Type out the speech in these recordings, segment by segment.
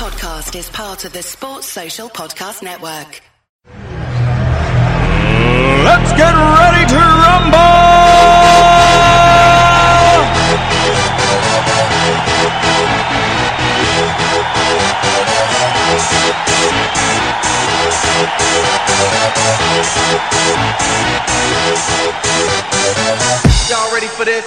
Podcast is part of the Sports Social Podcast Network. Let's get ready to rumble! Y'all ready for this?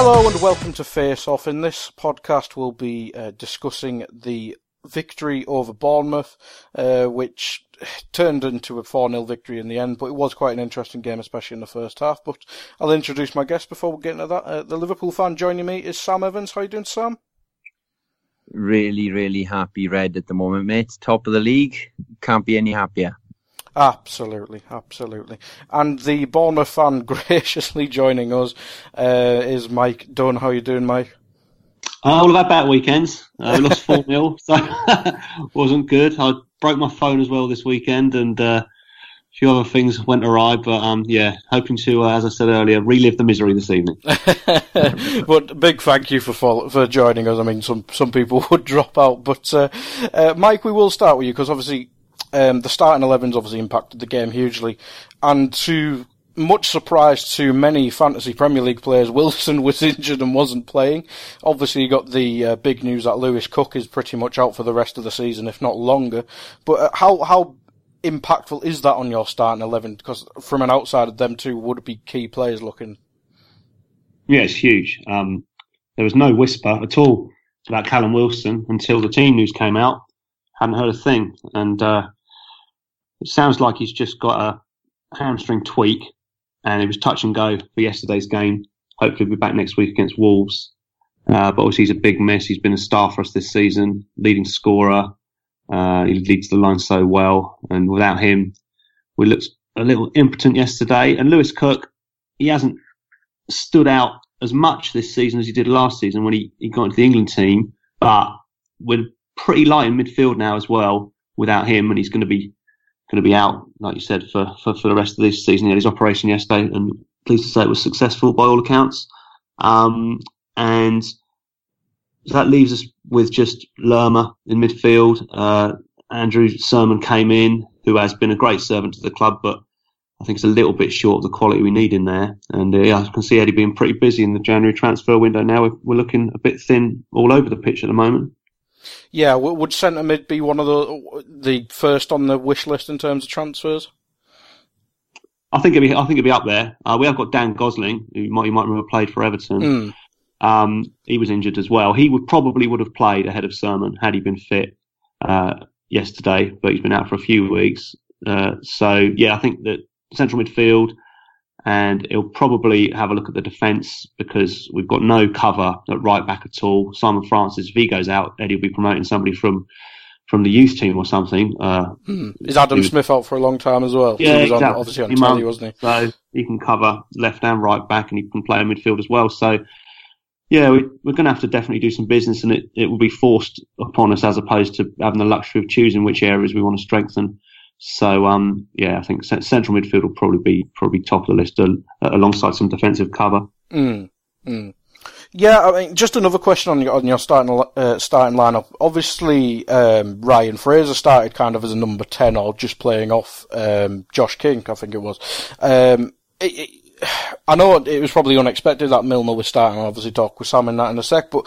Hello and welcome to Face Off. In this podcast we'll be discussing the victory over Bournemouth, which turned into a 4-0 victory in the end, but it was quite an interesting game, especially in the first half. But I'll introduce my guest before we get into that. The Liverpool fan joining me is Sam Evans. How are you doing, Sam? Really, really happy Red at the moment, mate. Top of the league. Can't be any happier. Absolutely, absolutely. And the Bournemouth fan graciously joining us is Mike Dunn. How are you doing, Mike? All about bad weekends. I lost 4-0, so wasn't good. I broke my phone as well this weekend, and a few other things went awry. But hoping to, as I said earlier, relive the misery this evening. But big thank you for joining us. I mean, some people would drop out, but Mike, we will start with you because obviously. The starting 11s obviously impacted the game hugely, and to much surprise to many fantasy Premier League players, Wilson was injured and wasn't playing. Obviously you got the big news that Lewis Cook is pretty much out for the rest of the season, if not longer, but how impactful is that on your starting 11? Because from an outsider, them two would be key players looking. Yeah, it's huge. There was no whisper at all about Callum Wilson until the team news came out. Hadn't heard a thing, and it sounds like he's just got a hamstring tweak, and it was touch and go for yesterday's game. Hopefully he'll be back next week against Wolves. But obviously he's a big miss. He's been a star for us this season, leading scorer. He leads the line so well, and without him, we looked a little impotent yesterday. And Lewis Cook, he hasn't stood out as much this season as he did last season when he got into the England team, but we're pretty light in midfield now as well without him, and he's going to be out, like you said, for the rest of this season. He had his operation yesterday, and pleased to say it was successful by all accounts. And that leaves us with just Lerma in midfield. Andrew Surman came in, who has been a great servant to the club, but I think it's a little bit short of the quality we need in there. And I can see Eddie being pretty busy in the January transfer window now. We're looking a bit thin all over the pitch at the moment. Yeah, would centre mid be one of the first on the wish list in terms of transfers? I think it'd be up there. We have got Dan Gosling, who you might remember played for Everton. He was injured as well. He would probably have played ahead of Sermon had he been fit yesterday, but he's been out for a few weeks. I think that central midfield, and he'll probably have a look at the defence because we've got no cover at right back at all. Simon Francis, if he goes out, Eddie will be promoting somebody from the youth team or something. Is Adam Smith out for a long time as well? Yeah, he was exactly. Obviously on telly, wasn't he? So he can cover left and right back, and he can play in midfield as well. So, yeah, we're going to have to definitely do some business, and it will be forced upon us as opposed to having the luxury of choosing which areas we want to strengthen. So, I think central midfield will probably be top of the list alongside some defensive cover. Yeah, I mean, just another question on your starting lineup. Obviously, Ryan Fraser started kind of as a number 10 or just playing off Josh King, I think it was. I know it was probably unexpected that Milner was starting. I'll obviously talk with Sam in that in a sec, but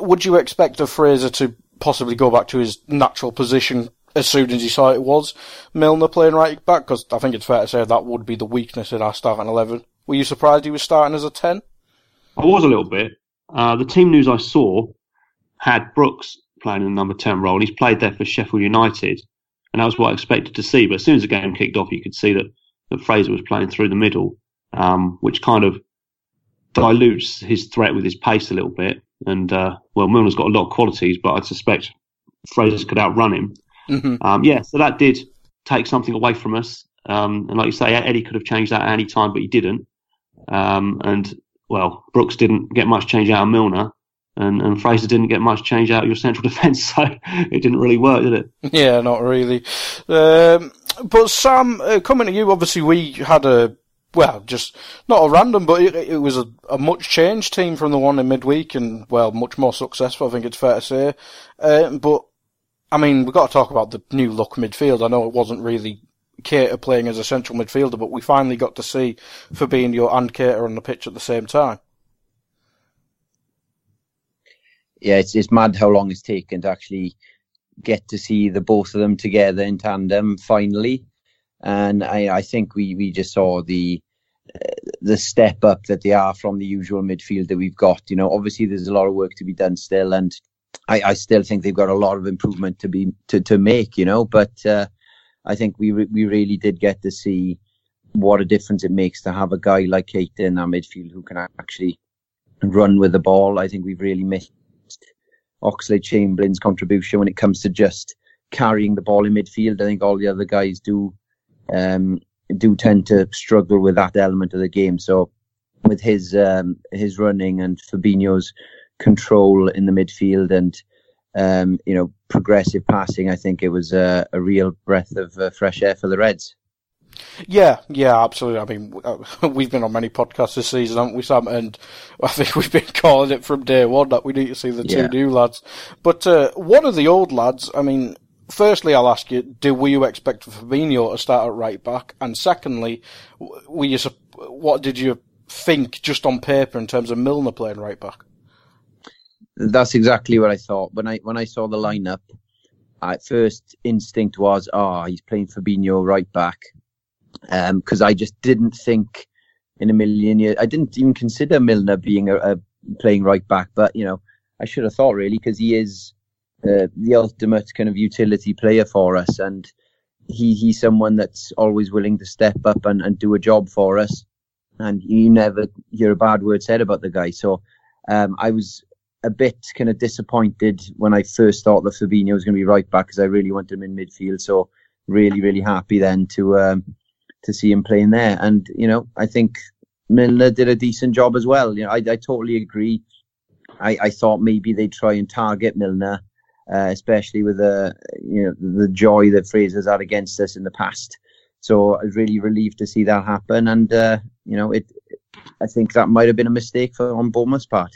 would you expect a Fraser to possibly go back to his natural position as soon as he saw it was Milner playing right back? Because I think it's fair to say that would be the weakness in our starting 11. Were you surprised he was starting as a 10? I was a little bit. The team news I saw had Brooks playing in the number 10 role. He's played there for Sheffield United, and that was what I expected to see. But as soon as the game kicked off, you could see that Fraser was playing through the middle, which kind of dilutes his threat with his pace a little bit. And, Milner's got a lot of qualities, but I suspect Fraser could outrun him. Mm-hmm. So that did take something away from us. And like you say, Eddie could have changed that at any time, but he didn't. Brooks didn't get much change out of Milner, and Fraser didn't get much change out of your central defence, so it didn't really work, did it? Yeah, not really. But Sam, coming to you, obviously we had a well, just not a random, but it was a much changed team from the one in midweek, and, well, much more successful, I think it's fair to say. But, I mean, we've got to talk about the new look midfield. I know it wasn't really Keita playing as a central midfielder, but we finally got to see Fabinho and Keita on the pitch at the same time. Yeah, it's mad how long it's taken to actually get to see the both of them together in tandem finally, and I think we just saw the step up that they are from the usual midfield that we've got. You know, obviously there's a lot of work to be done still, and I still think they've got a lot of improvement to make. You know, but I think we really did get to see what a difference it makes to have a guy like Keita in our midfield who can actually run with the ball. I think we've really missed Oxlade-Chamberlain's contribution when it comes to just carrying the ball in midfield. I think all the other guys do tend to struggle with that element of the game. So with his running and Fabinho's control in the midfield and progressive passing, I think it was a real breath of fresh air for the Reds. Yeah, absolutely. I mean, we've been on many podcasts this season, haven't we, Sam? And I think we've been calling it from day one that we need to see the two new lads. But one of the old lads, I mean, firstly, I'll ask you, were you expecting Fabinho to start at right back? And secondly, what did you think just on paper in terms of Milner playing right back? That's exactly what I thought. When I saw the lineup, first instinct was, he's playing Fabinho right back. Because I just didn't think in a million years, I didn't even consider Milner being playing right back. But I should have thought really, because he is the ultimate kind of utility player for us, and he's someone that's always willing to step up and do a job for us. And you never hear a bad word said about the guy. So I was a bit kind of disappointed when I first thought that Fabinho was going to be right back, because I really wanted him in midfield. So really, really happy then to see him playing there. And, I think Milner did a decent job as well. I totally agree. I thought maybe they'd try and target Milner, especially with the joy that Fraser's had against us in the past. So I was really relieved to see that happen. And, I think that might have been a mistake on Bournemouth's part.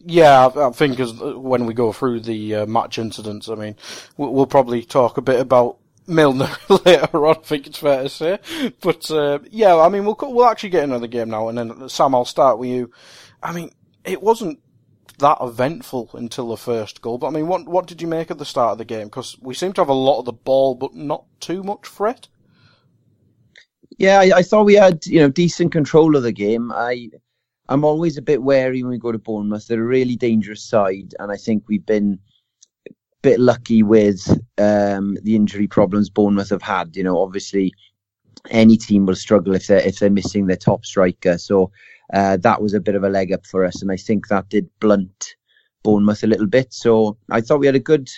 Yeah, I think when we go through the match incidents, I mean, we'll probably talk a bit about Milner later on, I think it's fair to say. But, I mean, we'll actually get into the game now, and then, Sam, I'll start with you. I mean, it wasn't that eventful until the first goal, but, I mean, what did you make at the start of the game? Because we seem to have a lot of the ball, but not too much threat. Yeah, I thought we had, decent control of the game. I'm always a bit wary when we go to Bournemouth. They're a really dangerous side, and I think we've been bit lucky with the injury problems Bournemouth have had. Obviously any team will struggle if they're missing their top striker, so that was a bit of a leg up for us, and I think that did blunt Bournemouth a little bit. So I thought we had a good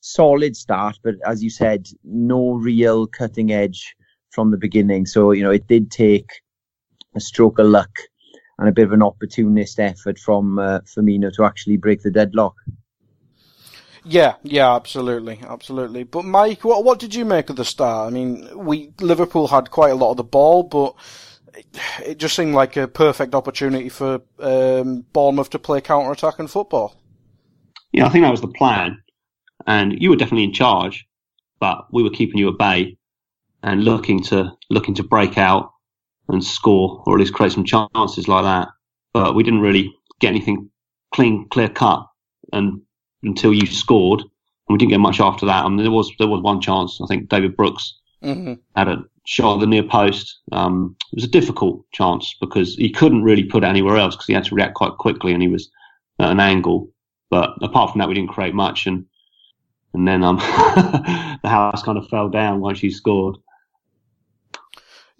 solid start, but as you said, no real cutting edge from the beginning. So it did take a stroke of luck and a bit of an opportunist effort from Firmino to actually break the deadlock. Yeah, absolutely. But Mike, what did you make of the start? I mean, Liverpool had quite a lot of the ball, but it just seemed like a perfect opportunity for Bournemouth to play counter-attack and football. Yeah, I think that was the plan, and you were definitely in charge, but we were keeping you at bay and looking to break out and score, or at least create some chances like that. But we didn't really get anything clear cut and until you scored, and we didn't get much after that. I mean, there was one chance. I think David Brooks had a shot at the near post. It was a difficult chance because he couldn't really put it anywhere else because he had to react quite quickly and he was at an angle. But apart from that, we didn't create much, and then the house kind of fell down once you scored.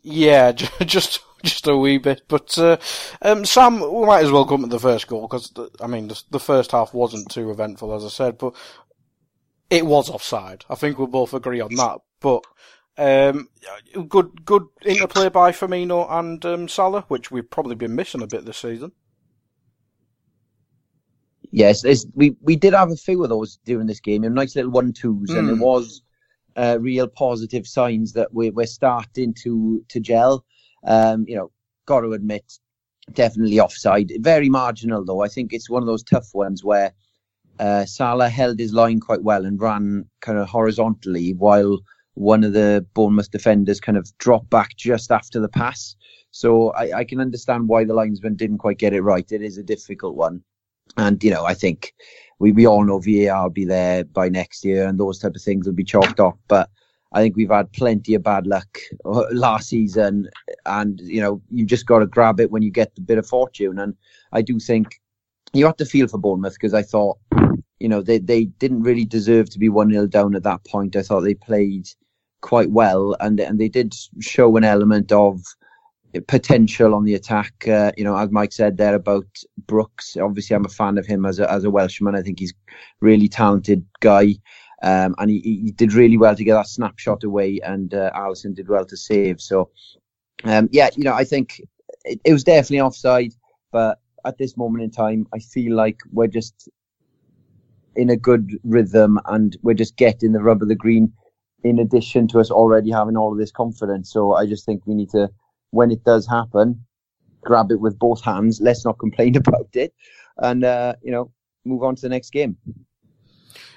Yeah, just a wee bit. But Sam, we might as well come to the first goal, because the first half wasn't too eventful, as I said, but it was offside. I think we'll both agree on that. But good interplay by Firmino and Salah, which we've probably been missing a bit this season. Yes, we did have a few of those during this game. Nice little 1-2s, and it was real positive signs that we're starting to gel. Got to admit, definitely offside. Very marginal, though. I think it's one of those tough ones where Salah held his line quite well and ran kind of horizontally while one of the Bournemouth defenders kind of dropped back just after the pass. So I can understand why the linesman didn't quite get it right. It is a difficult one. And, you know, I think we all know VAR will be there by next year and those type of things will be chalked off. But I think we've had plenty of bad luck last season. And, you know, you just got to grab it when you get the bit of fortune. And I do think you have to feel for Bournemouth, because I thought, you know, they didn't really deserve to be 1-0 down at that point. I thought they played quite well and they did show an element of potential on the attack. As Mike said there about Brooks, obviously I'm a fan of him as a Welshman. I think he's really talented guy, and he did really well to get that snapshot away, and Alisson did well to save. So I think it was definitely offside, but at this moment in time I feel like we're just in a good rhythm and we're just getting the rub of the green, in addition to us already having all of this confidence. So I just think we need to, when it does happen, grab it with both hands. Let's not complain about it and, move on to the next game.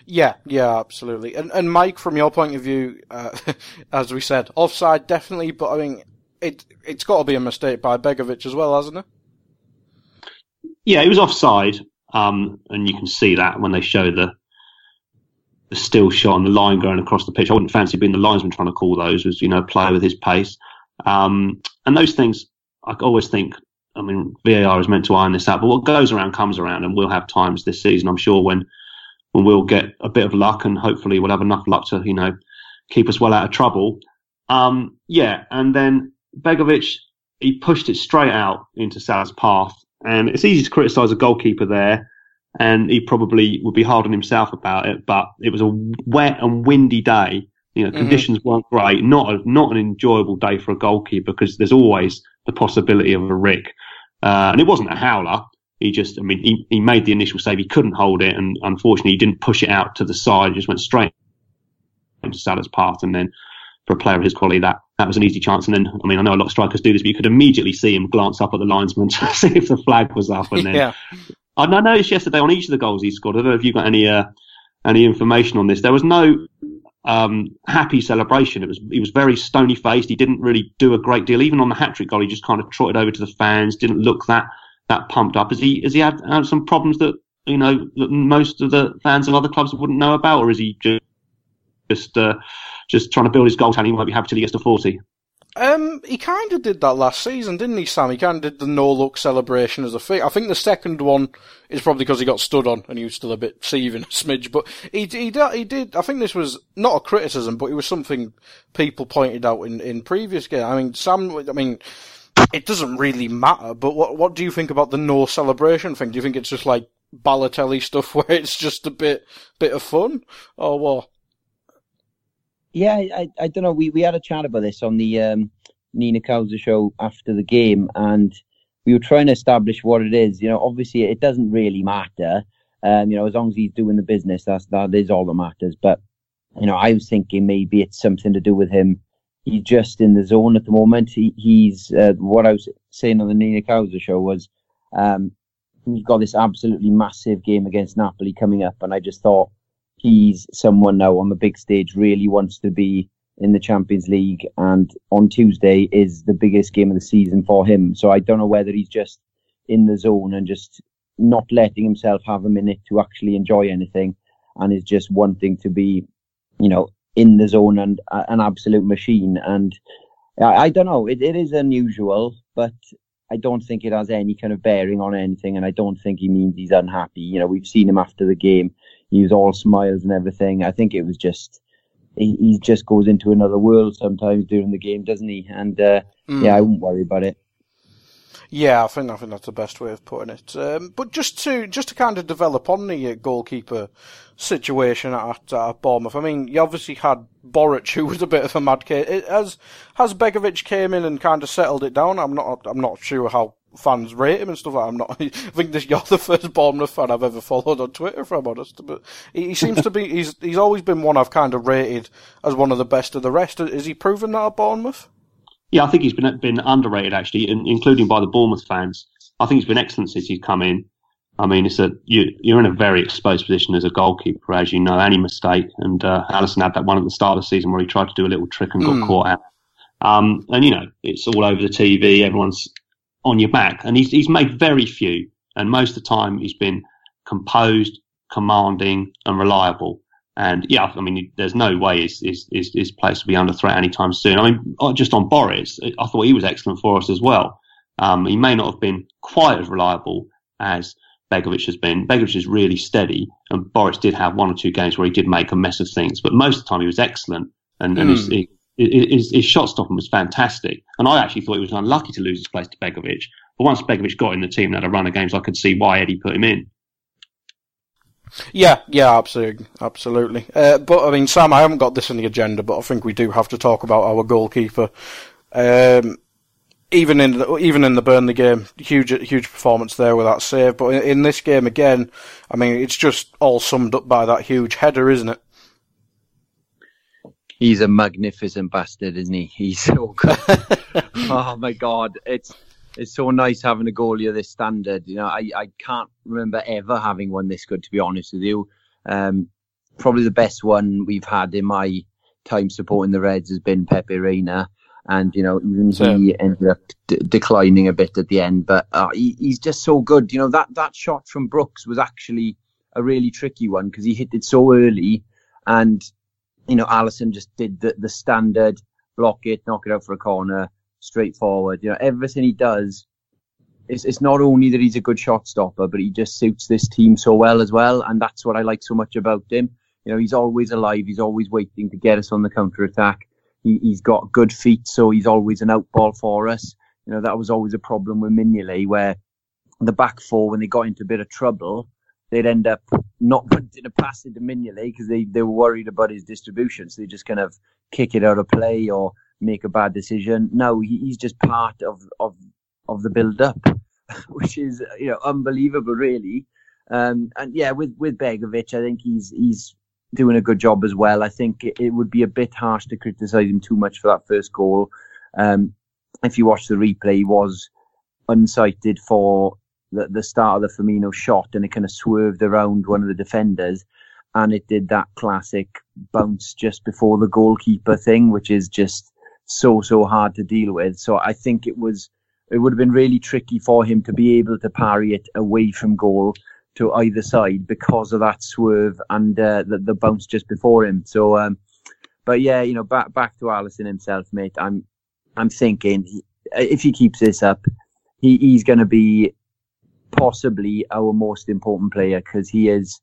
Yeah, absolutely. And Mike, from your point of view, as we said, offside definitely, but I mean, it's got to be a mistake by Begovic as well, hasn't it? Yeah, it was offside. And you can see that when they show the still shot and the line going across the pitch. I wouldn't fancy being the linesman trying to call those, as you know, play with his pace. And those things, I always think, I mean, VAR is meant to iron this out, but what goes around comes around, and we'll have times this season, I'm sure, when we'll get a bit of luck, and hopefully we'll have enough luck to, you know, keep us well out of trouble. And then Begovic, he pushed it straight out into Salah's path, and it's easy to criticise a goalkeeper there, and he probably would be hard on himself about it, but it was a wet and windy day. You know, conditions weren't great. Not an enjoyable day for a goalkeeper, because there's always the possibility of a rick. And it wasn't a howler. He just, he made the initial save. He couldn't hold it, and unfortunately, he didn't push it out to the side. He just went straight into Salah's path, and then for a player of his quality, that was an easy chance. And then, I mean, I know a lot of strikers do this, but you could immediately see him glance up at the linesman to see if the flag was up. And then, yeah. I noticed yesterday on each of the goals he scored, I don't know if you've got any information on this. There was no happy celebration. He was very stony-faced. He didn't really do a great deal. Even on the hat-trick goal, he just kind of trotted over to the fans, didn't look that pumped up. Has he had some problems that, you know, that most of the fans of other clubs wouldn't know about, or is he just trying to build his goal tally? He won't be happy till he gets to 40? He kind of did that last season, didn't he, Sam? He kind of did the no-look celebration as a thing. I think the second one is probably because he got stood on and he was still a bit seething, a smidge. But he did. I think this was not a criticism, but it was something people pointed out in previous games. I mean, Sam, it doesn't really matter, but what do you think about the no-celebration thing? Do you think it's just like Balotelli stuff where it's just a bit of fun, or what? Yeah, I don't know. We had a chat about this on the Nina Couser show after the game, and we were trying to establish what it is. You know, obviously it doesn't really matter. As long as he's doing the business, that is all that matters. But you know, I was thinking maybe it's something to do with him. He's just in the zone at the moment. He's what I was saying on the Nina Couser show was we've got this absolutely massive game against Napoli coming up, and I just thought, he's someone now on the big stage, really wants to be in the Champions League, and on Tuesday is the biggest game of the season for him. So I don't know whether he's just in the zone and just not letting himself have a minute to actually enjoy anything, and is just wanting to be, you know, in the zone and an absolute machine. And I don't know, it is unusual, but I don't think it has any kind of bearing on anything, and I don't think he means he's unhappy. You know, we've seen him after the game. He was all smiles and everything. I think it was just, he just goes into another world sometimes during the game, doesn't he? And I wouldn't worry about it. Yeah, I think that's the best way of putting it. But just to kind of develop on the goalkeeper situation at Bournemouth, I mean, you obviously had Boric, who was a bit of a mad case. Has Begovic came in and kind of settled it down? I'm not sure how fans rate him and stuff like that. I think you're the first Bournemouth fan I've ever followed on Twitter, if I'm honest. But he seems to be, he's always been one I've kind of rated as one of the best of the rest. Is he proven that at Bournemouth? Yeah, I think he's been underrated, actually, including by the Bournemouth fans. I think he's been excellent since he's come in. I mean, it's you're in a very exposed position as a goalkeeper, as you know, any mistake. And Alisson had that one at the start of the season where he tried to do a little trick and got caught out. And, you know, it's all over the TV. Everyone's on your back. And he's made very few. And most of the time he's been composed, commanding and reliable. And, yeah, I mean, there's no way his place will be under threat anytime soon. I mean, just on Boris, I thought he was excellent for us as well. He may not have been quite as reliable as Begovic has been. Begovic is really steady, and Boris did have one or two games where he did make a mess of things. But most of the time he was excellent, and his shot stopping was fantastic. And I actually thought he was unlucky to lose his place to Begovic. But once Begovic got in the team and had a run of games, I could see why Eddie put him in. Yeah, absolutely. But, I mean, Sam, I haven't got this on the agenda, but I think we do have to talk about our goalkeeper. Even in the Burnley game, huge performance there with that save. But in this game again, I mean, it's just all summed up by that huge header, isn't it? He's a magnificent bastard, isn't he? He's so good. Oh, my God. It's so nice having a goalie of this standard. You know, I can't remember ever having one this good, to be honest with you. Probably the best one we've had in my time supporting the Reds has been Pepe Reina. And, you know, he ended up declining a bit at the end. But he's just so good. You know, that shot from Brooks was actually a really tricky one because he hit it so early. And, you know, Alisson just did the standard, block it, knock it out for a corner. Straightforward, you know, everything he does. It's not only that he's a good shot stopper, but he just suits this team so well as well, and that's what I like so much about him. You know, he's always alive. He's always waiting to get us on the counter attack. He's got good feet, so he's always an out ball for us. You know, that was always a problem with Mignolet, where the back four, when they got into a bit of trouble, they'd end up not wanting to pass it to Mignolet because they were worried about his distribution, so they just kind of kick it out of play or make a bad decision. No, he's just part of the build-up, which is, you know, unbelievable, really. And yeah, with Begovic, I think he's doing a good job as well. I think it would be a bit harsh to criticise him too much for that first goal. If you watch the replay, he was unsighted for the start of the Firmino shot, and it kind of swerved around one of the defenders. And it did that classic bounce just before the goalkeeper thing, which is just so hard to deal with. So I think it would have been really tricky for him to be able to parry it away from goal to either side because of that swerve and the bounce just before him. So, but yeah, you know, back to Alisson himself, mate. I'm thinking if he keeps this up, he's going to be possibly our most important player because he is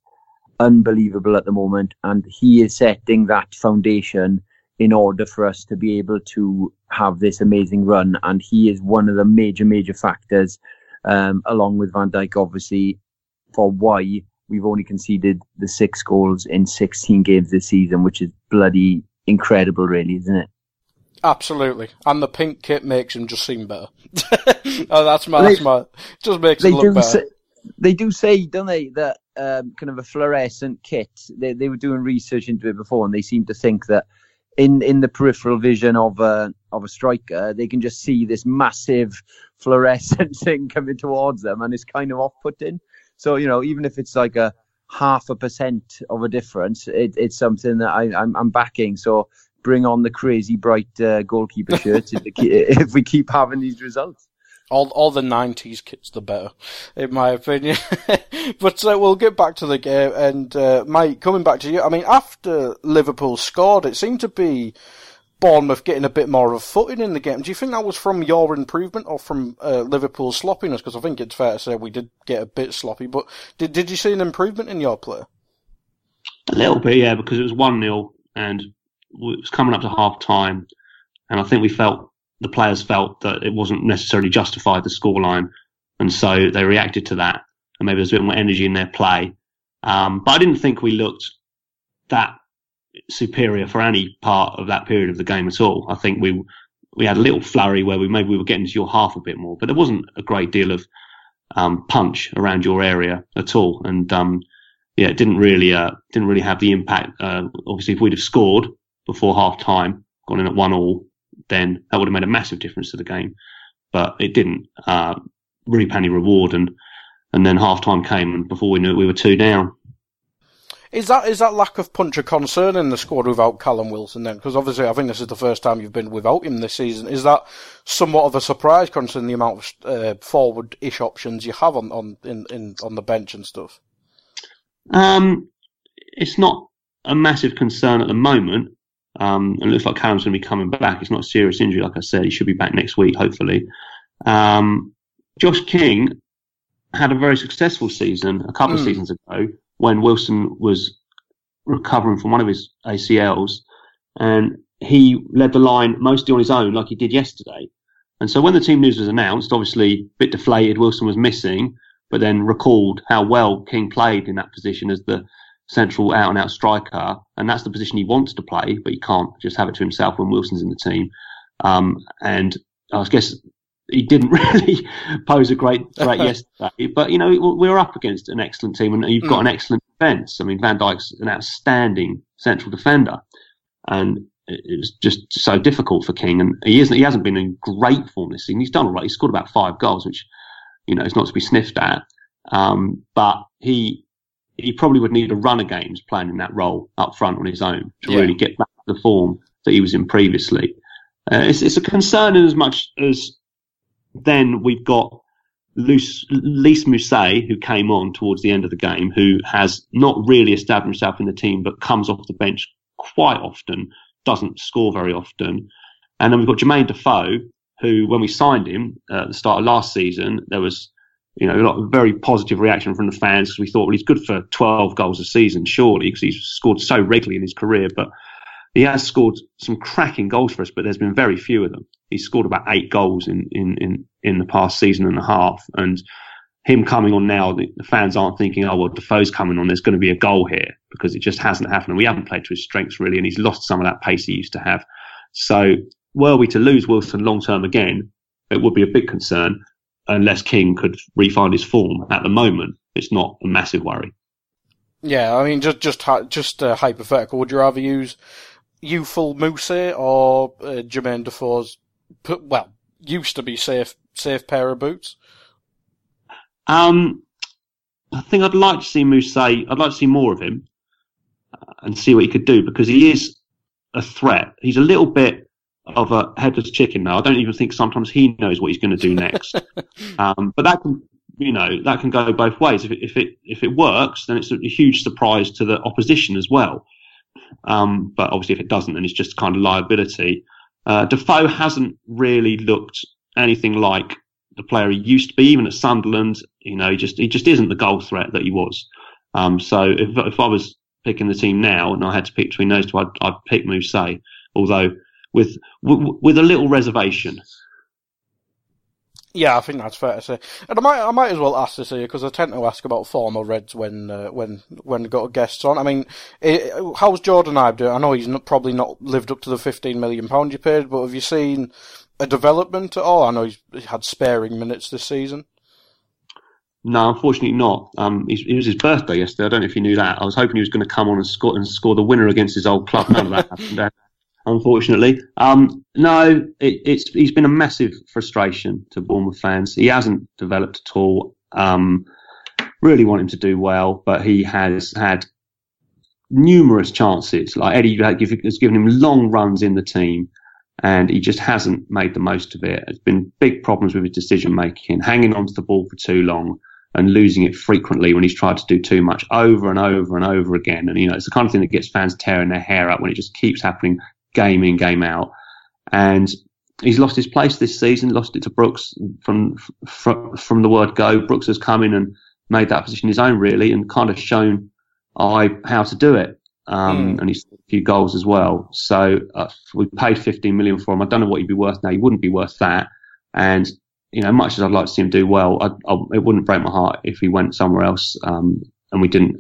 unbelievable at the moment, and he is setting that foundation in order for us to be able to have this amazing run. And he is one of the major factors, along with Van Dijk, obviously, for why we've only conceded the 6 goals in 16 games this season, which is bloody incredible, really, isn't it? Absolutely. And the pink kit makes him just seem better. Just makes him look better. They do say, don't they, that kind of a fluorescent kit, they were doing research into it before, and they seem to think that in the peripheral vision of a striker, they can just see this massive fluorescent thing coming towards them, and it's kind of off-putting. So, you know, even if it's like a 0.5% of a difference, it's something that I'm backing. So bring on the crazy bright goalkeeper shirts if we keep having these results. All the 90s kits, the better, in my opinion. But we'll get back to the game. And Mike, coming back to you, I mean, after Liverpool scored, it seemed to be Bournemouth getting a bit more of footing in the game. Do you think that was from your improvement or from Liverpool's sloppiness? Because I think it's fair to say we did get a bit sloppy. But did you see an improvement in your play? A little bit, yeah, because it was 1-0 and it was coming up to half-time. And I think the players felt that it wasn't necessarily justified, the scoreline, and so they reacted to that, and maybe there's a bit more energy in their play. But I didn't think we looked that superior for any part of that period of the game at all. I think we had a little flurry where we were getting to your half a bit more, but there wasn't a great deal of punch around your area at all, and it didn't really have the impact. Obviously, if we'd have scored before half time, gone in at 1-1. then that would have made a massive difference to the game. But it didn't. Reap any reward, and then half-time came, and before we knew it, we were 2 down. Is that lack of punch a concern in the squad without Callum Wilson then? Because obviously I think this is the first time you've been without him this season. Is that somewhat of a surprise considering the amount of forward-ish options you have on the bench and stuff? It's not a massive concern at the moment. It looks like Callum's going to be coming back. It's not a serious injury, like I said. He should be back next week, hopefully. Josh King had a very successful season a couple of seasons ago when Wilson was recovering from one of his ACLs, and he led the line mostly on his own, like he did yesterday. And so when the team news was announced, obviously a bit deflated, Wilson was missing, but then recalled how well King played in that position as the central out-and-out striker, and that's the position he wants to play, but he can't just have it to himself when Wilson's in the team. And I guess he didn't really pose a great threat yesterday, but, you know, we're up against an excellent team, and you've got an excellent defence. I mean, Van Dijk's an outstanding central defender, and it was just so difficult for King, and he hasn't been in great form this season. He's done all right. He's scored about 5 goals, which, you know, is not to be sniffed at, but he probably would need a run of games playing in that role up front on his own to really get back to the form that he was in previously. It's a concern in as much as then we've got Lys Mousset, who came on towards the end of the game, who has not really established himself in the team but comes off the bench quite often, doesn't score very often. And then we've got Jermaine Defoe, who, when we signed him at the start of last season, there was, you know, a lot of very positive reaction from the fans, because we thought, well, he's good for 12 goals a season, surely, because he's scored so regularly in his career. But he has scored some cracking goals for us, but there's been very few of them. He's scored about 8 goals in the past season and a half. And him coming on now, the fans aren't thinking, oh, well, Defoe's coming on, there's going to be a goal here, because it just hasn't happened. And we haven't played to his strengths, really, and he's lost some of that pace he used to have. So were we to lose Wilson long-term again, it would be a big concern, unless King could re-find his form. At the moment, it's not a massive worry. Yeah, I mean, just hypothetical. Would you rather use youthful Mousset or Jermaine Defoe's, well, used to be safe pair of boots? I think I'd like to see Mousset. I'd like to see more of him and see what he could do, because he is a threat. He's a little bit of a headless chicken now. I don't even think sometimes he knows what he's going to do next. But that can, you know, that can go both ways. If it works, then it's a huge surprise to the opposition as well. But obviously, if it doesn't, then it's just kind of liability. Defoe hasn't really looked anything like the player he used to be, even at Sunderland. You know, he just isn't the goal threat that he was. So if I was picking the team now and I had to pick between those two, I'd pick Mousset, although with a little reservation. Yeah, I think that's fair to say. And I might as well ask this here, because I tend to ask about former Reds when we've got guests on. I mean, how's Jordan Ibe doing? I know he's probably not lived up to the £15 million you paid, but have you seen a development at all? I know he's had sparing minutes this season. No, unfortunately not. It was his birthday yesterday. I don't know if you knew that. I was hoping he was going to come on and score the winner against his old club. None of that happened. Unfortunately, he's been a massive frustration to Bournemouth fans. He hasn't developed at all. Really want him to do well, but he has had numerous chances. Like Eddie has given him long runs in the team, and he just hasn't made the most of it. There's been big problems with his decision making, hanging onto the ball for too long, and losing it frequently when he's tried to do too much over and over and over again. And you know, it's the kind of thing that gets fans tearing their hair up when it just keeps happening. Game in, game out, and he's lost his place this season. Lost it to Brooks from the word go. Brooks has come in and made that position his own, really, and kind of shown how to do it. And he's got a few goals as well. So we paid $15 million for him. I don't know what he'd be worth now. He wouldn't be worth that. And you know, much as I'd like to see him do well, it wouldn't break my heart if he went somewhere else. And we didn't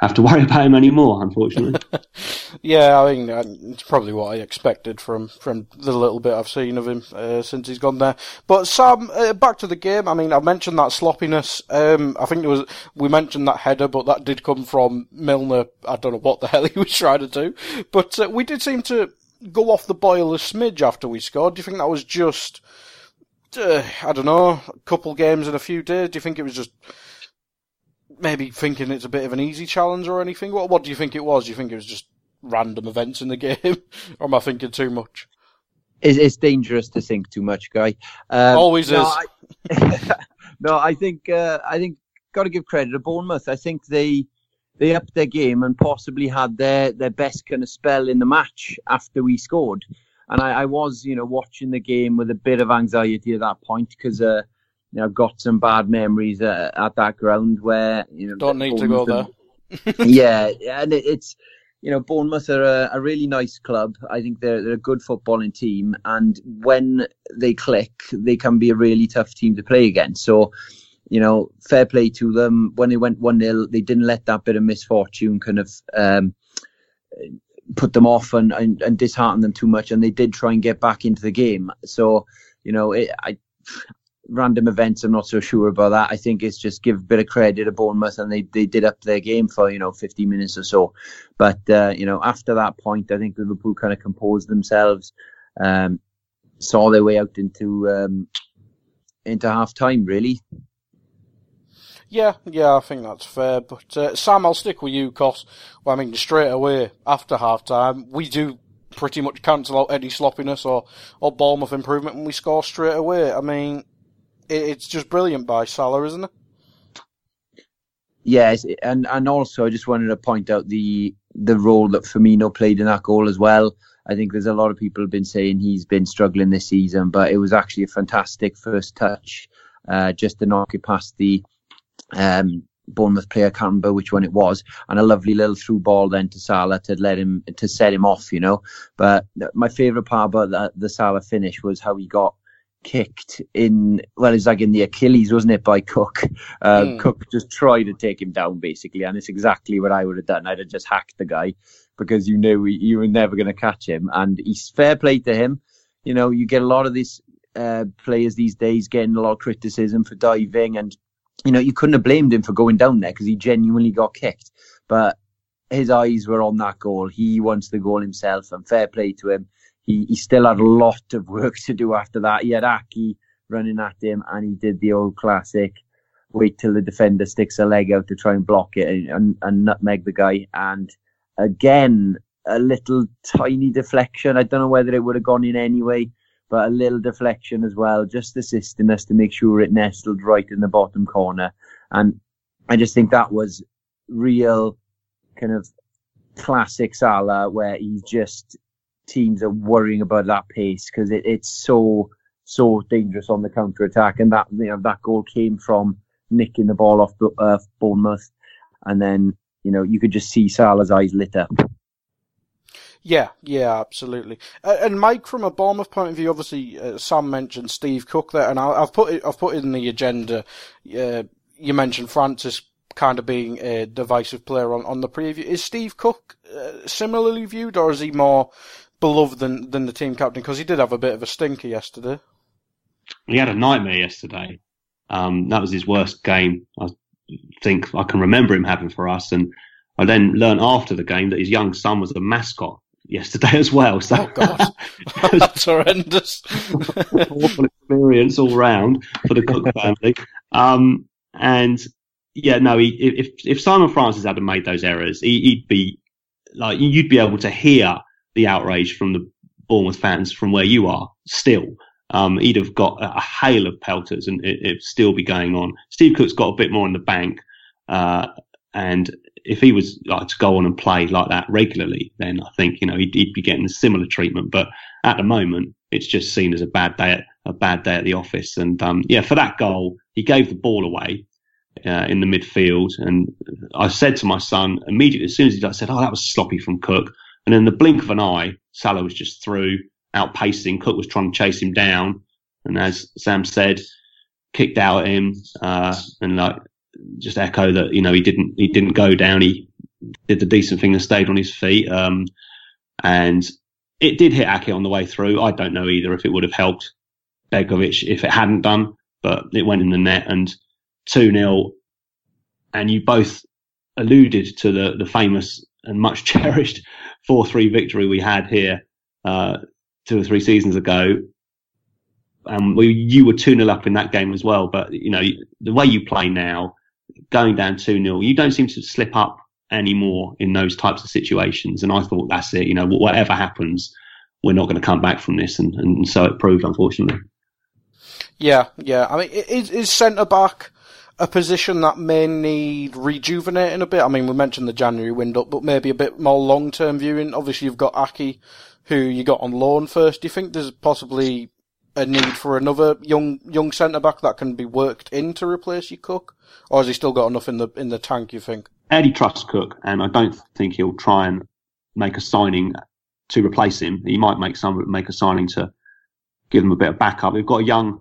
have to worry about him anymore, unfortunately. Yeah, I mean, it's probably what I expected from the little bit I've seen of him since he's gone there. But Sam, back to the game. I mean, I mentioned that sloppiness. I think we mentioned that header, but that did come from Milner. I don't know what the hell he was trying to do. But we did seem to go off the boil a smidge after we scored? Do you think that was just, I don't know, a couple games in a few days? Do you think it was just maybe thinking it's a bit of an easy challenge or anything? What do you think it was? Do you think it was just random events in the game? Or am I thinking too much? It's dangerous to think too much, Guy. Always is. No, I think got to give credit to Bournemouth. I think they upped their game and possibly had their best kind of spell in the match after we scored. And I was, watching the game with a bit of anxiety at that point because I've got some bad memories at that ground where don't need to go there. Yeah, and it's Bournemouth are a really nice club. I think they're a good footballing team, and when they click, they can be a really tough team to play against. So, fair play to them. When they went 1-0, they didn't let that bit of misfortune kind of put them off and dishearten them too much, and they did try and get back into the game. So, random events, I'm not so sure about that. I think it's just give a bit of credit to Bournemouth, and they did up their game for 15 minutes or so. But after that point, I think Liverpool kind of composed themselves, saw their way out into half time, really. Yeah, I think that's fair. But Sam, I'll stick with you, cos straight away after half time, we do pretty much cancel out any sloppiness or Bournemouth improvement, and we score straight away. It's just brilliant by Salah, isn't it? Yes, and also I just wanted to point out the role that Firmino played in that goal as well. I think there's a lot of people have been saying he's been struggling this season, but it was actually a fantastic first touch, just to knock it past the Bournemouth player. I can't remember which one it was, and a lovely little through ball then to Salah to set him off. But my favourite part about the Salah finish was how he got kicked in, it's like in the Achilles, wasn't it, by Cook. Cook just tried to take him down basically, and it's exactly what I would have done. I'd have just hacked the guy because you knew you were never going to catch him, and he's fair play to him. You get a lot of these players these days getting a lot of criticism for diving, and you couldn't have blamed him for going down there because he genuinely got kicked, but his eyes were on that goal. He wants the goal himself, and fair play to him. He still had a lot of work to do after that. He had Aki running at him, and he did the old classic, wait till the defender sticks a leg out to try and block it and nutmeg the guy. And again, a little tiny deflection. I don't know whether it would have gone in anyway, but a little deflection as well, just assisting us to make sure it nestled right in the bottom corner. And I just think that was real kind of classic Salah, where he's just... teams are worrying about that pace because it's so dangerous on the counter attack, and that that goal came from nicking the ball off Bournemouth, and then you could just see Salah's eyes lit up. Yeah, absolutely. And Mike, from a Bournemouth point of view, obviously Sam mentioned Steve Cook there, and I've put in the agenda. You mentioned Francis kind of being a divisive player on the preview. Is Steve Cook similarly viewed, or is he more beloved than the team captain, because he did have a bit of a stinker yesterday? He had a nightmare yesterday. That was his worst game I think I can remember him having for us, and I then learned after the game that his young son was the mascot yesterday as well. So oh God, that's horrendous. Awful experience all round for the Cook family. If Simon Francis hadn't made those errors, he'd be like, you'd be able to hear the outrage from the Bournemouth fans from where you are still. He'd have got a hail of pelters, and it'd still be going on. Steve Cook's got a bit more in the bank, and if he was to go on and play like that regularly, then I think he'd be getting similar treatment. But at the moment, it's just seen as a bad day at the office. And for that goal, he gave the ball away in the midfield, and I said to my son immediately as soon as he did, I said, that was sloppy from Cook. And in the blink of an eye, Salah was just through, outpacing. Cook was trying to chase him down, and as Sam said, kicked out at him, and just echo that he didn't go down. He did the decent thing and stayed on his feet, and it did hit Ake on the way through. I don't know either if it would have helped Begovic if it hadn't done, but it went in the net, and 2-0, and you both alluded to the famous and much cherished 4-3 victory we had here two or three seasons ago, and you were 2-0 up in that game as well. But you know, the way you play now, going down 2-0, you don't seem to slip up anymore in those types of situations. And I thought, that's it. You know, whatever happens, we're not going to come back from this. And so it proved, unfortunately. Yeah. I mean, is centre back a position that may need rejuvenating a bit? I mean, we mentioned the January window, but maybe a bit more long-term viewing. Obviously, you've got Aki, who you got on loan first. Do you think there's possibly a need for another young centre back that can be worked in to replace your Cook, or has he still got enough in the tank? You think? Eddie trusts Cook, and I don't think he'll try and make a signing to replace him. He might make a signing to give him a bit of backup. We've got a young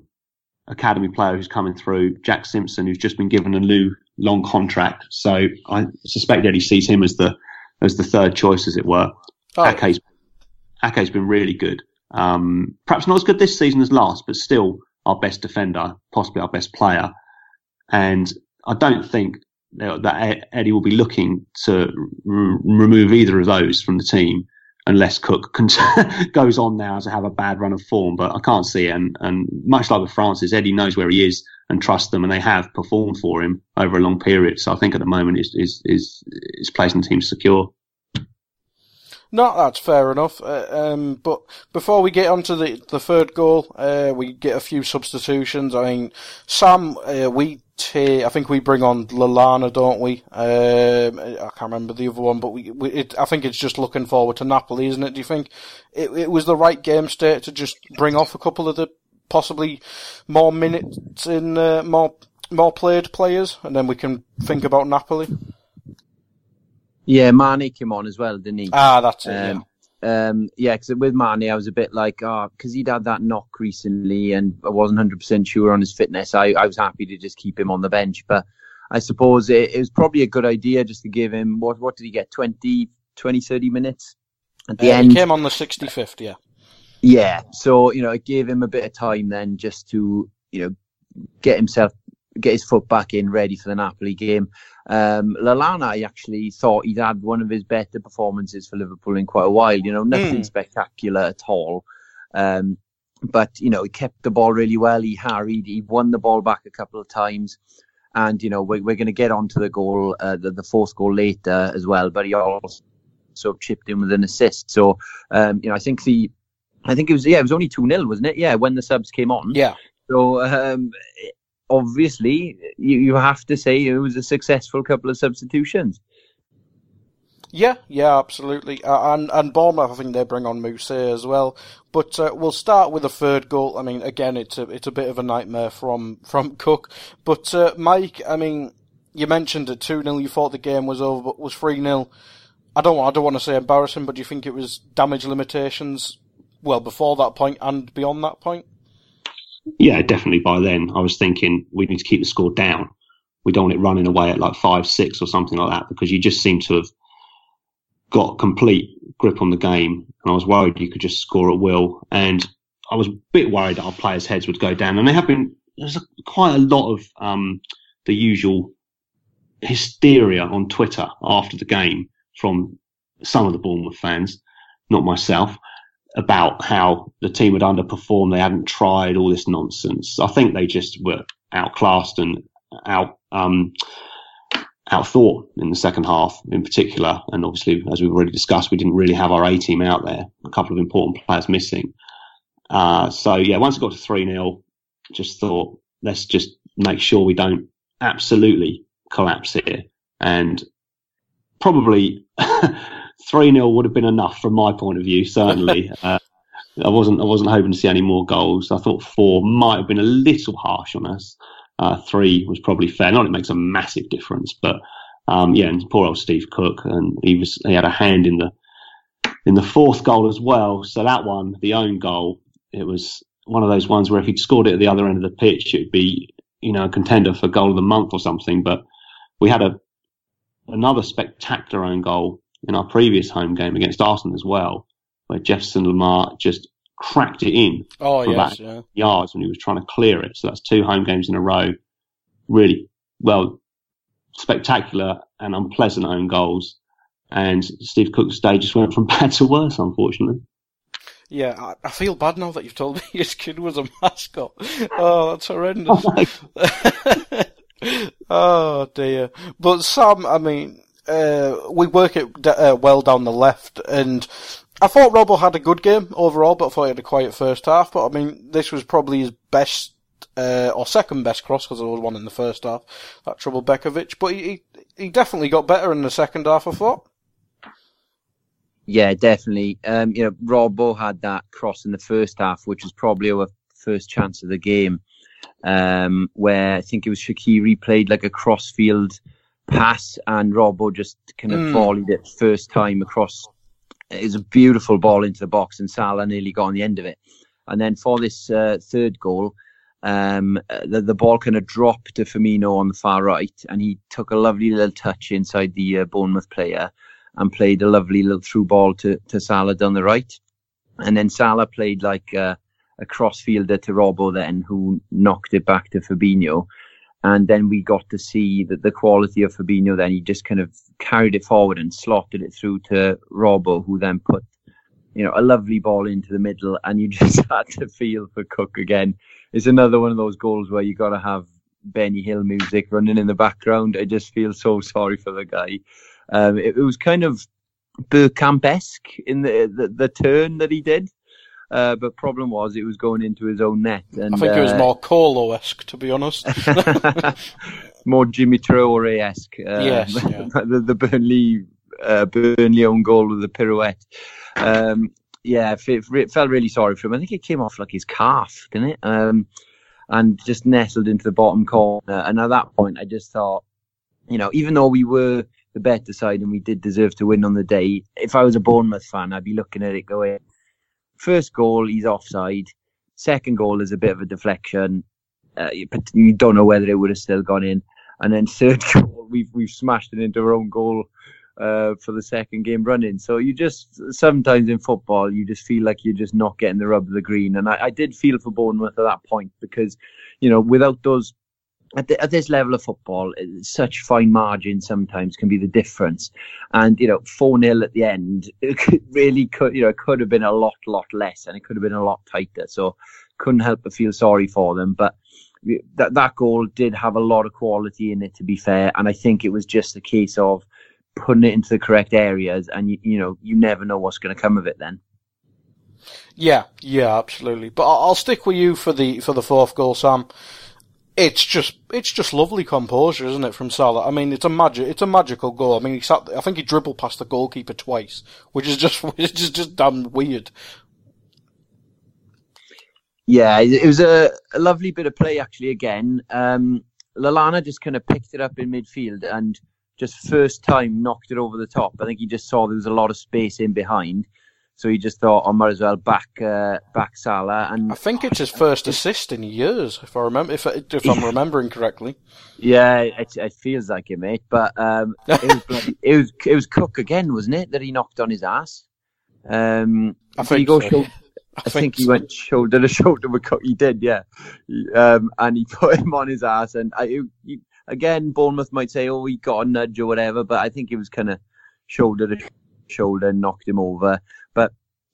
academy player who's coming through, Jack Simpson, who's just been given a new long contract. So I suspect Eddie sees him as the third choice, as it were. Oh. Ake's been really good. Perhaps not as good this season as last, but still our best defender, possibly our best player. And I don't think that Eddie will be looking to remove either of those from the team unless Cook goes on now to have a bad run of form. But I can't see it. And much like with Francis, Eddie knows where he is and trusts them, and they have performed for him over a long period. So I think at the moment it's placing the team secure. No, that's fair enough. But before we get on to the third goal, we get a few substitutions. I mean, Sam, I think we bring on Lallana, don't we? I can't remember the other one, but I think it's just looking forward to Napoli, isn't it? Do you think it was the right game state to just bring off a couple of the possibly more minutes in more played players, and then we can think about Napoli? Yeah, Marnie came on as well, didn't he? Ah, that's it. Yeah, because with Marnie, I was a bit like, because he'd had that knock recently and I wasn't 100% sure on his fitness. I was happy to just keep him on the bench. But I suppose it was probably a good idea just to give him, what did he get, 20, 30 minutes at the end? He came on the 65th, yeah. Yeah, so, you know, it gave him a bit of time then just to, you know, get his foot back in, ready for the Napoli game. Lallana, I actually thought he'd had one of his better performances for Liverpool in quite a while. You know, nothing spectacular at all. But, you know, he kept the ball really well. He harried. He won the ball back a couple of times. And, you know, we're going to get on to the goal, the fourth goal later as well. But he also chipped in with an assist. So, you know, I think it was only 2-0, wasn't it? Yeah, when the subs came on. Yeah. So, obviously, you have to say it was a successful couple of substitutions. Yeah, absolutely. And Bournemouth, I think they bring on Mousset as well. But we'll start with the third goal. I mean, again, it's a bit of a nightmare from Cook. But Mike, I mean, you mentioned at 2-0, you thought the game was over, but was 3-0. I don't want to say embarrassing, but do you think it was damage limitations? Well, before that point and beyond that point. Yeah, definitely by then. I was thinking we need to keep the score down. We don't want it running away at like 5-6 or something like that, because you just seem to have got complete grip on the game. And I was worried you could just score at will. And I was a bit worried that our players' heads would go down. And there's quite a lot of the usual hysteria on Twitter after the game from some of the Bournemouth fans, not myself, about how the team had underperformed, they hadn't tried, all this nonsense. I think they just were outclassed and outthought in the second half in particular. And obviously, as we've already discussed, we didn't really have our A team out there. A couple of important players missing. So, yeah, once it got to 3-0, just thought, let's just make sure we don't absolutely collapse here. And probably 3-0 would have been enough from my point of view, certainly. I wasn't hoping to see any more goals. I thought 4 might have been a little harsh on us. 3 was probably fair. Not it makes a massive difference, but yeah, and poor old Steve Cook, and he had a hand in the fourth goal as well. So that one, the own goal, it was one of those ones where if he'd scored it at the other end of the pitch, it'd be, you know, a contender for goal of the month or something. But we had another spectacular own goal in our previous home game against Arsenal as well, where Jefferson Lamar just cracked it in yards when he was trying to clear it. So that's 2 home games in a row. Really, well, spectacular and unpleasant own goals. And Steve Cook's day just went from bad to worse, unfortunately. Yeah, I feel bad now that you've told me his kid was a mascot. Oh, that's horrendous. Oh dear. But Sam, I mean, we work it well down the left, and I thought Robbo had a good game overall, but I thought he had a quiet first half. But I mean, this was probably his best or second best cross, because there was one in the first half, that troubled Begovic. But he definitely got better in the second half, I thought. Yeah, definitely. Robbo had that cross in the first half, which was probably our first chance of the game, where I think it was Shaqiri played like a crossfield pass, and Robbo just kind of volleyed it first time across. It was a beautiful ball into the box, and Salah nearly got on the end of it. And then for this third goal, the ball kind of dropped to Firmino on the far right, and he took a lovely little touch inside the Bournemouth player and played a lovely little through ball to Salah down the right. And then Salah played like a crossfielder to Robbo then, who knocked it back to Fabinho. And then we got to see that the quality of Fabinho then, he just kind of carried it forward and slotted it through to Robbo, who then put, a lovely ball into the middle, and you just had to feel for Cook again. It's another one of those goals where you got to have Benny Hill music running in the background. I just feel so sorry for the guy. It was kind of Bergkamp-esque in the turn that he did. But problem was, it was going into his own net. And I think it was more Colo-esque, to be honest. More Jimmy Traore-esque. Yes. Yeah. The Burnley own goal with the pirouette. It felt really sorry for him. I think it came off like his calf, didn't it? And just nestled into the bottom corner. And at that point, I just thought, even though we were the better side and we did deserve to win on the day, if I was a Bournemouth fan, I'd be looking at it going, first goal, he's offside. Second goal is a bit of a deflection. But you don't know whether it would have still gone in. And then third goal, we've smashed it into our own goal for the second game running. So you just, sometimes in football, you just feel like you're just not getting the rub of the green. And I did feel for Bournemouth at that point because, without those, at this level of football, such fine margins sometimes can be the difference. And, 4-0 at the end, it could have been a lot less, and it could have been a lot tighter. So couldn't help but feel sorry for them. But that goal did have a lot of quality in it, to be fair. And I think it was just a case of putting it into the correct areas. And, you never know what's going to come of it then. Yeah, absolutely. But I'll stick with you for the fourth goal, Sam. It's just lovely composure, isn't it, from Salah? I mean, it's a magical goal. I mean, I think he dribbled past the goalkeeper twice, which is just damn weird. Yeah, it was a lovely bit of play actually. Again, Lallana just kind of picked it up in midfield and just first time knocked it over the top. I think he just saw there was a lot of space in behind. So he just thought, I might as well back Salah. And I think it's his first assist in years, if I remember, if I'm remembering correctly. Yeah, it feels like it, mate. But it was Cook again, wasn't it? That he knocked on his ass. I think he went shoulder to shoulder with Cook. He did, yeah. And he put him on his ass. And again, Bournemouth might say, he got a nudge or whatever. But I think it was kind of shoulder to shoulder and knocked him over. But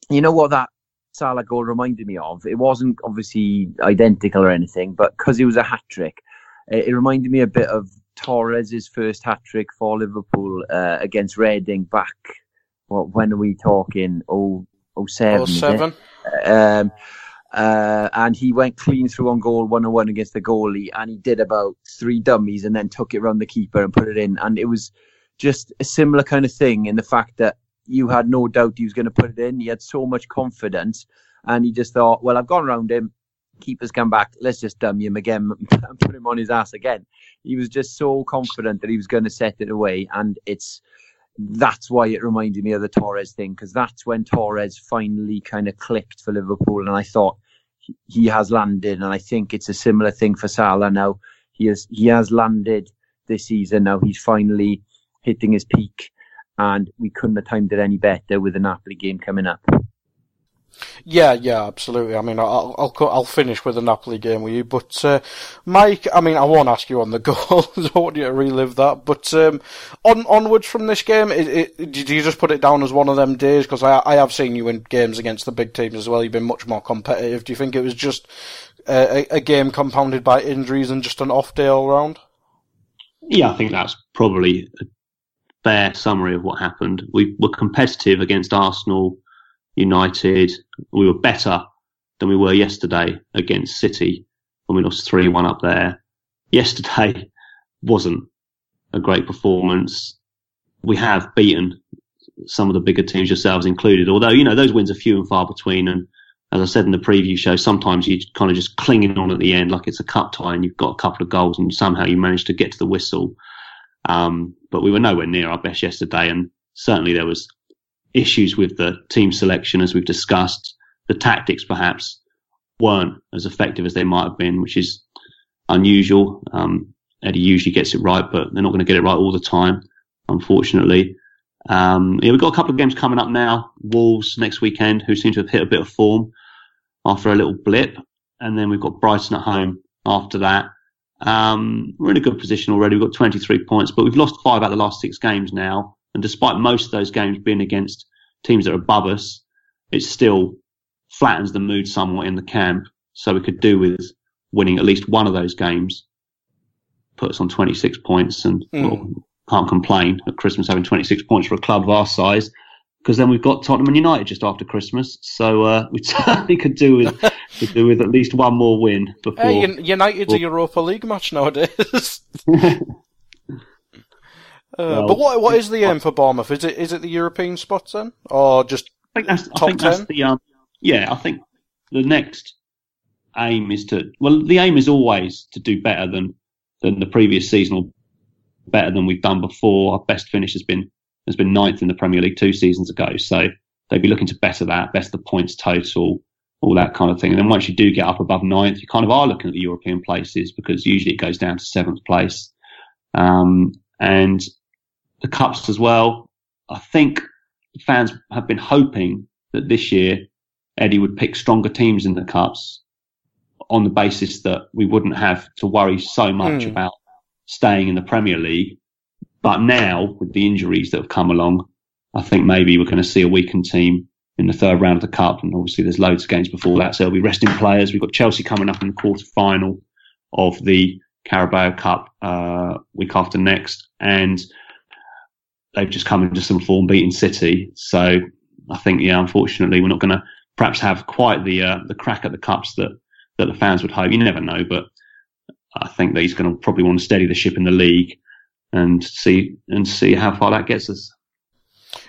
you know what that Salah goal reminded me of? It wasn't obviously identical or anything, but because it was a hat-trick, it reminded me a bit of Torres' first hat-trick for Liverpool against Reading back, when are we talking? 07. 07. And he went clean through on goal, 1-on-1 against the goalie, and he did about three dummies and then took it round the keeper and put it in. And it was just a similar kind of thing in the fact that you had no doubt he was going to put it in. He had so much confidence, and he just thought, I've gone round him. Keeper's come back. Let's just dummy him again and put him on his ass again. He was just so confident that he was going to set it away, and that's why it reminded me of the Torres thing, because that's when Torres finally kind of clicked for Liverpool, and I thought he has landed, and I think it's a similar thing for Salah now. He has landed this season now. He's finally hitting his peak. And we couldn't have timed it any better with the Napoli game coming up. Yeah, absolutely. I mean, I'll finish with the Napoli game with you, but Mike, I mean, I won't ask you on the goals. I want you to relive that. But onwards from this game, do you just put it down as one of them days? Because I have seen you in games against the big teams as well. You've been much more competitive. Do you think it was just a game compounded by injuries and just an off day all round? Yeah, I think that's probably a fair summary of what happened. We were competitive against Arsenal, United. We were better than we were yesterday against City when we lost 3-1 up there. Yesterday wasn't a great performance. We have beaten some of the bigger teams, yourselves included. Although, you know, those wins are few and far between. And as I said in the preview show, sometimes you're kind of just clinging on at the end like it's a cup tie and you've got a couple of goals and somehow you manage to get to the whistle. But we were nowhere near our best yesterday. And certainly there was issues with the team selection, as we've discussed. The tactics perhaps weren't as effective as they might have been, which is unusual. Eddie usually gets it right, but they're not going to get it right all the time, unfortunately. We've got a couple of games coming up now. Wolves next weekend, who seem to have hit a bit of form after a little blip. And then we've got Brighton at home after that. We're in a good position already. We've got 23 points, but we've lost 5 out of the last 6 games now. And despite most of those games being against teams that are above us, it still flattens the mood somewhat in the camp. So we could do with winning at least one of those games, put us on 26 points, and well, can't complain at Christmas having 26 points for a club of our size, because then we've got Tottenham and United just after Christmas. So we certainly could do with at least one more win before. Hey, United's a Europa League match nowadays. But what is the aim for Bournemouth? Is it the European spots then, or just top 10? That's the I think the next aim is the aim is always to do better than the previous season, or better than we've done before. Our best finish has been 9th in the Premier League 2 seasons ago, so they'd be looking to better that, best the points total, all that kind of thing. And then once you do get up above 9th, you kind of are looking at the European places, because usually it goes down to 7th place. And the cups as well. I think fans have been hoping that this year Eddie would pick stronger teams in the cups, on the basis that we wouldn't have to worry so much about staying in the Premier League. But now, with the injuries that have come along, I think maybe we're going to see a weakened team in the third round of the cup. And obviously there's loads of games before that, so there'll be resting players. We've got Chelsea coming up in the quarter-final of the Carabao Cup week after next. And they've just come into some form, beating City. So I think, unfortunately, we're not going to perhaps have quite the crack at the cups that the fans would hope. You never know, but I think that he's going to probably want to steady the ship in the league and see how far that gets us.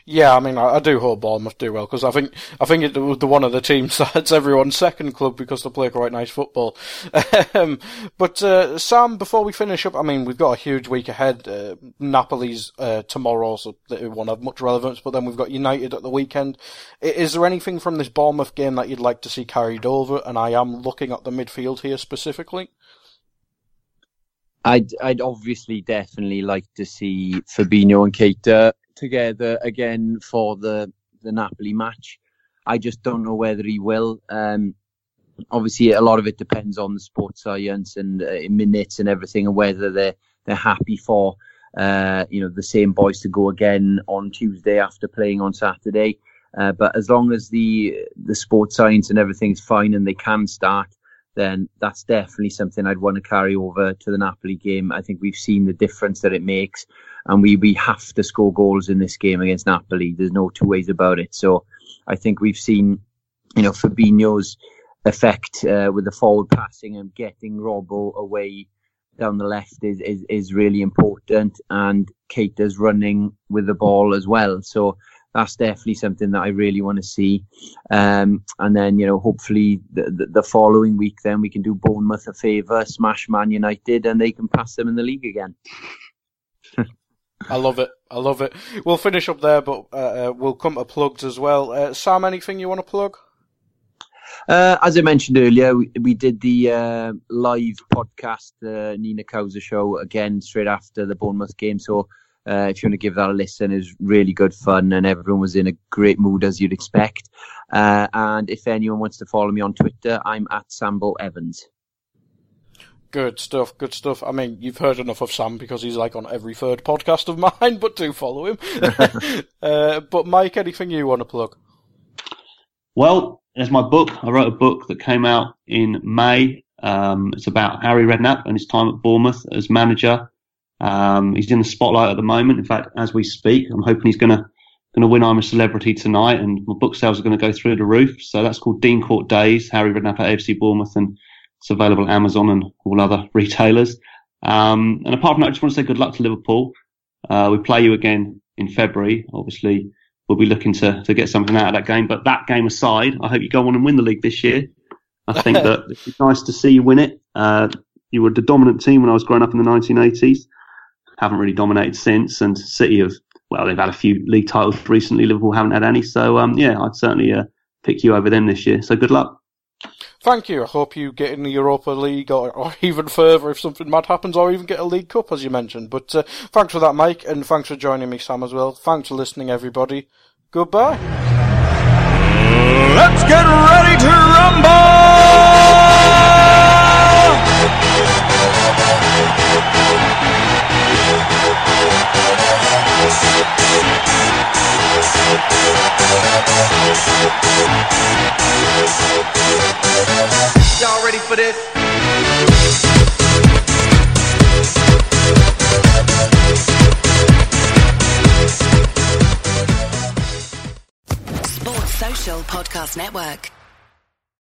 Yeah, I mean, I do hope Bournemouth do well, because I think it was one of the teams that's everyone's second club, because they play quite nice football. But Sam, before we finish up, I mean, we've got a huge week ahead. Napoli's tomorrow, so it won't have much relevance, but then we've got United at the weekend. Is there anything from this Bournemouth game that you'd like to see carried over? And I am looking at the midfield here specifically. I'd obviously definitely like to see Fabinho and Keita together again for the Napoli match. I just don't know whether he will. Obviously, a lot of it depends on the sports science and minutes and everything, and whether they're happy for the same boys to go again on Tuesday after playing on Saturday. But as long as the sports science and everything's fine and they can start, then that's definitely something I'd want to carry over to the Napoli game. I think we've seen the difference that it makes, and we have to score goals in this game against Napoli. There's no two ways about it. So I think we've seen, Fabinho's effect with the forward passing and getting Robbo away down the left is really important, and Keita's running with the ball as well. So that's definitely something that I really want to see. And then, hopefully the following week, then we can do Bournemouth a favour, smash Man United, and they can pass them in the league again. I love it. We'll finish up there, but we'll come to plugs as well. Sam, anything you want to plug? As I mentioned earlier, we did the live podcast, the Nina Couser show, again, straight after the Bournemouth game. So If you want to give that a listen, it was really good fun and everyone was in a great mood, as you'd expect. And if anyone wants to follow me on Twitter, I'm at Sambo Evans. Good stuff, good stuff. I mean, you've heard enough of Sam because he's like on every third podcast of mine, but do follow him. But Mike, anything you want to plug? Well, there's my book. I wrote a book that came out in May. It's about Harry Redknapp and his time at Bournemouth as manager. He's in the spotlight at the moment. In fact, as we speak, I'm hoping he's going to win I'm a Celebrity tonight, and my book sales are going to go through the roof. So that's called Dean Court Days, Harry Redknapp at AFC Bournemouth, and it's available at Amazon and all other retailers. And apart from that, I just want to say good luck to Liverpool. We play you again in February. Obviously, we'll be looking to get something out of that game. But that game aside, I hope you go on and win the league this year. I think that it's nice to see you win it. You were the dominant team when I was growing up in the 1980s. Haven't really dominated since. And City have, well, they've had a few league titles recently. Liverpool haven't had any. So, I'd certainly pick you over them this year. So good luck. Thank you. I hope you get in the Europa League or even further if something mad happens, or even get a League Cup, as you mentioned. But thanks for that, Mike, and thanks for joining me, Sam, as well. Thanks for listening, everybody. Goodbye. Let's get ready to rumble! Y'all ready for this? Sports Social Podcast Network.